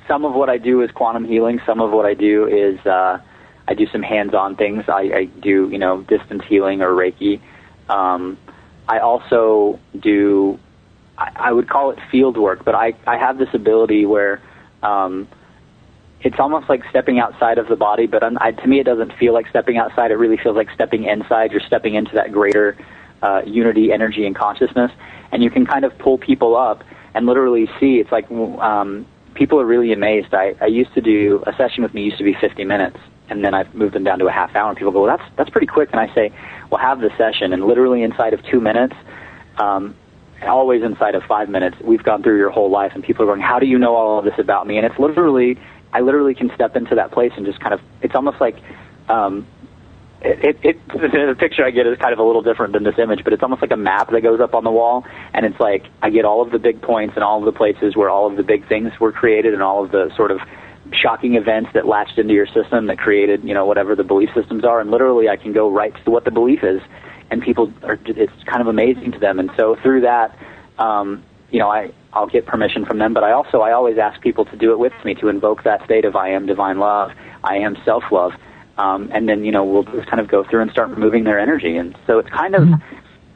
some of what I do is quantum healing. Some of what I do is uh, I do some hands-on things. I, I do, you know, distance healing or Reiki. Um, I also do, I, I would call it field work, but I, I have this ability where um, it's almost like stepping outside of the body, but I'm, I, to me it doesn't feel like stepping outside. It really feels like stepping inside. You're stepping into that greater uh, unity, energy, and consciousness, and you can kind of pull people up and literally see. It's like um, people are really amazed. I, I used to do, a session with me used to be fifty minutes, and then I've moved them down to a half hour, and people go, well, that's, that's pretty quick, and I say, well, have the session, and literally inside of two minutes, um, always inside of five minutes, we've gone through your whole life, and people are going, how do you know all of this about me? And it's literally, I literally can step into that place and just kind of, it's almost like, um, it, it, it, the picture I get is kind of a little different than this image, but it's almost like a map that goes up on the wall, and it's like, I get all of the big points and all of the places where all of the big things were created and all of the sort of shocking events that latched into your system that created, you know, whatever the belief systems are, and literally I can go right to what the belief is, and people are, it's kind of amazing to them. And so through that, um, you know, I, I'll get permission from them, but I also, I always ask people to do it with me, to invoke that state of I am divine love, I am self-love, um, and then, you know, we'll just kind of go through and start moving their energy. And so it's kind of,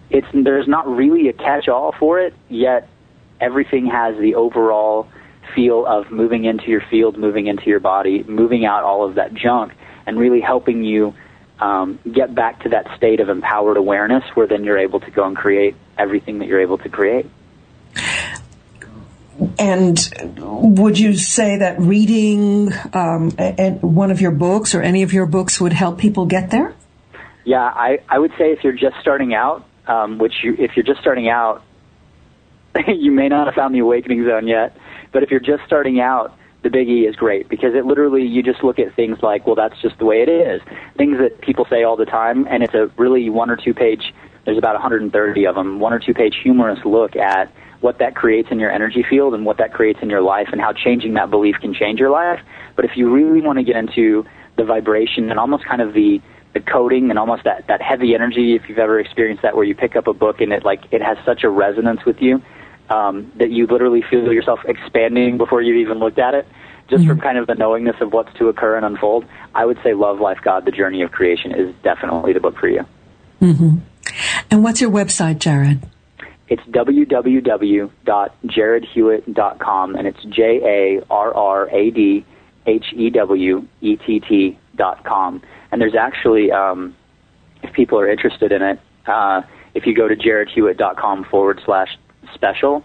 it's, there's not really a catch-all for it, yet everything has the overall feel of moving into your field, moving into your body, moving out all of that junk, and really helping you um, get back to that state of empowered awareness where then you're able to go and create everything that you're able to create. And would you say that reading um, and one of your books or any of your books would help people get there? Yeah, I, I would say if you're just starting out, um, which you, if you're just starting out, you may not have found the Awakening Zone yet. But if you're just starting out, the Big E is great because it literally, you just look at things like, well, that's just the way it is. Things that people say all the time, and it's a really one or two page, there's about one hundred thirty of them, one or two page humorous look at what that creates in your energy field and what that creates in your life and how changing that belief can change your life. But if you really want to get into the vibration and almost kind of the, the coding and almost that, that heavy energy, if you've ever experienced that where you pick up a book and it like it has such a resonance with you, Um, that you literally feel yourself expanding before you even looked at it, just mm-hmm. from kind of the knowingness of what's to occur and unfold, I would say Love, Life, God, The Journey of Creation is definitely the book for you. Mm-hmm. And what's your website, Jarrad? It's w w w dot jarrad hewett dot com, and it's J A R R A D H E W E T T dot com. And there's actually, um, if people are interested in it, uh, if you go to jarrad hewett dot com forward slash special,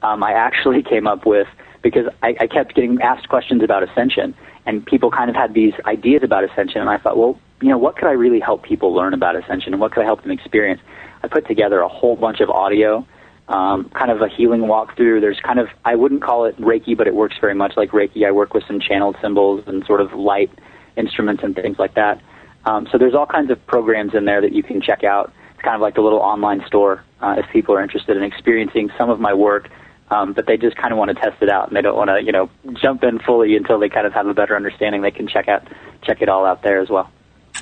um, I actually came up with, because I, I kept getting asked questions about ascension, and people kind of had these ideas about ascension, and I thought, well, you know, what could I really help people learn about ascension, and what could I help them experience? I put together a whole bunch of audio, um, kind of a healing walkthrough. There's kind of, I wouldn't call it Reiki, but it works very much like Reiki. I work with some channeled symbols and sort of light instruments and things like that. Um, so there's all kinds of programs in there that you can check out. It's kind of like a little online store uh, if people are interested in experiencing some of my work, um, but they just kind of want to test it out and they don't want to, you know, jump in fully until they kind of have a better understanding. They can check out, check it all out there as well.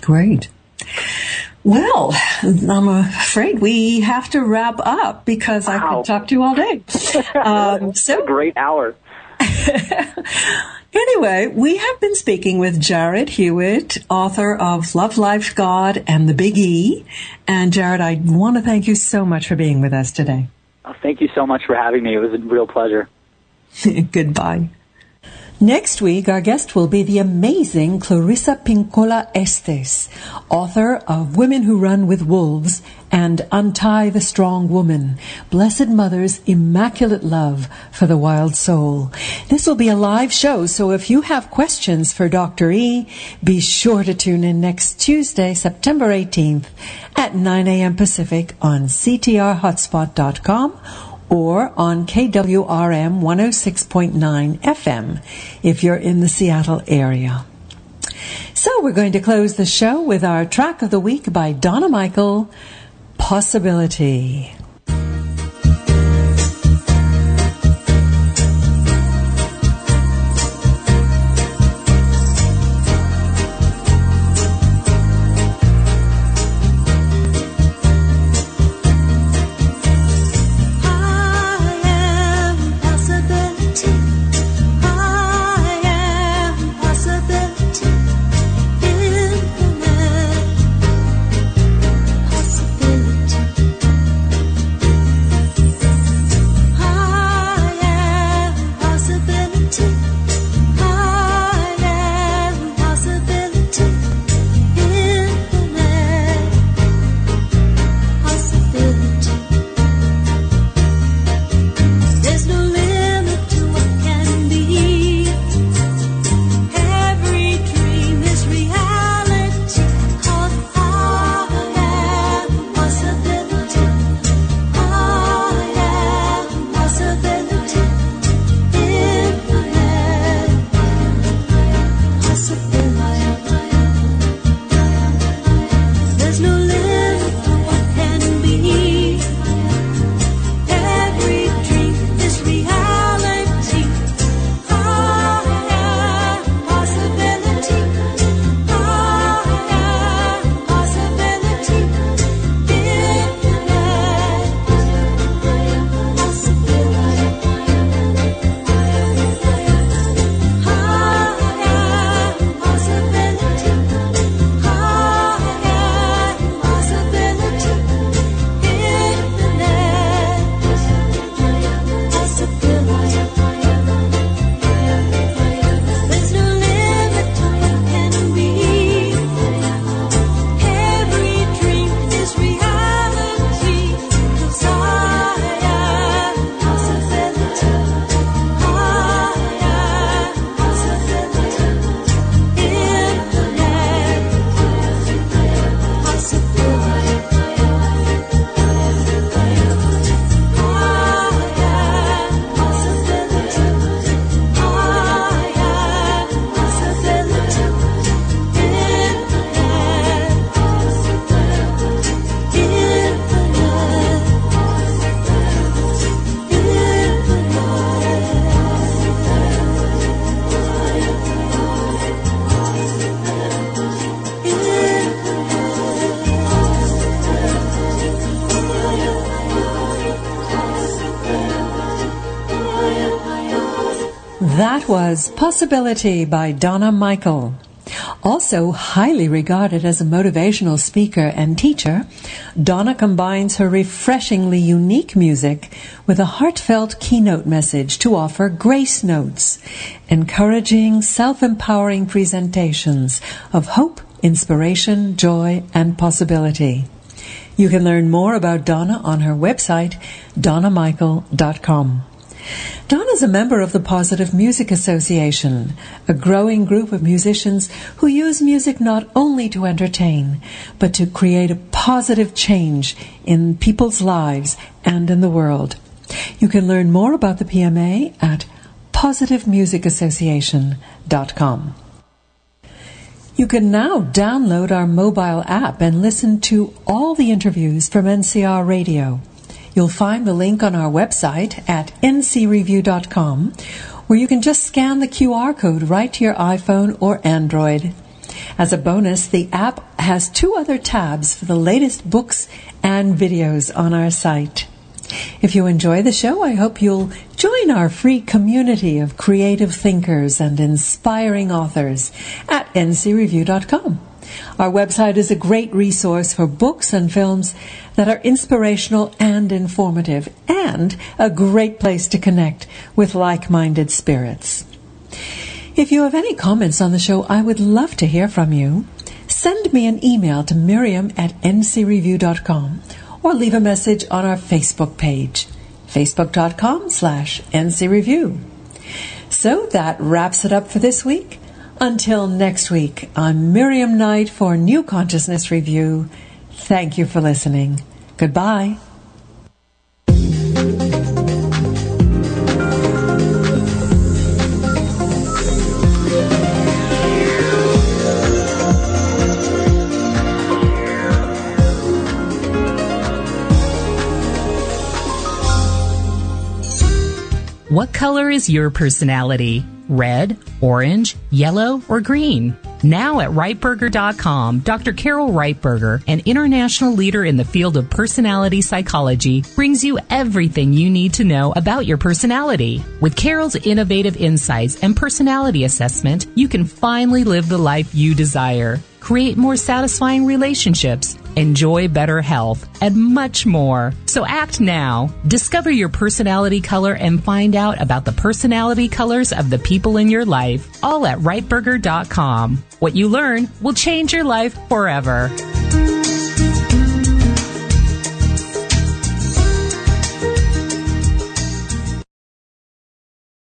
Great. Well, I'm afraid we have to wrap up because wow. I could talk to you all day. Um, so a great hour. Anyway, we have been speaking with Jarrad Hewett, author of Love, Life, God, and the Big E. And Jarrad, I want to thank you so much for being with us today. Oh, thank you so much for having me. It was a real pleasure. Goodbye. Next week, our guest will be the amazing Clarissa Pinkola Estes, author of Women Who Run With Wolves and Untie the Strong Woman, Blessed Mother's Immaculate Love for the Wild Soul. This will be a live show, so if you have questions for Doctor E, be sure to tune in next Tuesday, September eighteenth at nine a.m. Pacific on c t r hotspot dot com or on K W R M one oh six point nine F M if you're in the Seattle area. So we're going to close the show with our track of the week by Donna Michael, Possibility. That was Possibility by Donna Michael. Also highly regarded as a motivational speaker and teacher, Donna combines her refreshingly unique music with a heartfelt keynote message to offer grace notes, encouraging, self-empowering presentations of hope, inspiration, joy, and possibility. You can learn more about Donna on her website, Donna Michael dot com. Donna is a member of the Positive Music Association, a growing group of musicians who use music not only to entertain, but to create a positive change in people's lives and in the world. You can learn more about the P M A at positive music association dot com. You can now download our mobile app and listen to all the interviews from N C R Radio. You'll find the link on our website at N C review dot com, where you can just scan the Q R code right to your iPhone or Android. As a bonus, the app has two other tabs for the latest books and videos on our site. If you enjoy the show, I hope you'll join our free community of creative thinkers and inspiring authors at N C review dot com. Our website is a great resource for books and films that are inspirational and informative, and a great place to connect with like-minded spirits. If you have any comments on the show, I would love to hear from you. Send me an email to Miriam at N C review dot com or leave a message on our Facebook page, facebook dot com slash N C review. So that wraps it up for this week. Until next week, I'm Miriam Knight for New Consciousness Review. Thank you for listening. Goodbye. What color is your personality? Red, orange, yellow, or green? Now at Right Burger dot com, Doctor Carol Reitberger, an international leader in the field of personality psychology, brings you everything you need to know about your personality. With Carol's innovative insights and personality assessment, you can finally live the life you desire, create more satisfying relationships, enjoy better health, and much more. So act now. Discover your personality color and find out about the personality colors of the people in your life, all at Right Burger dot com. What you learn will change your life forever.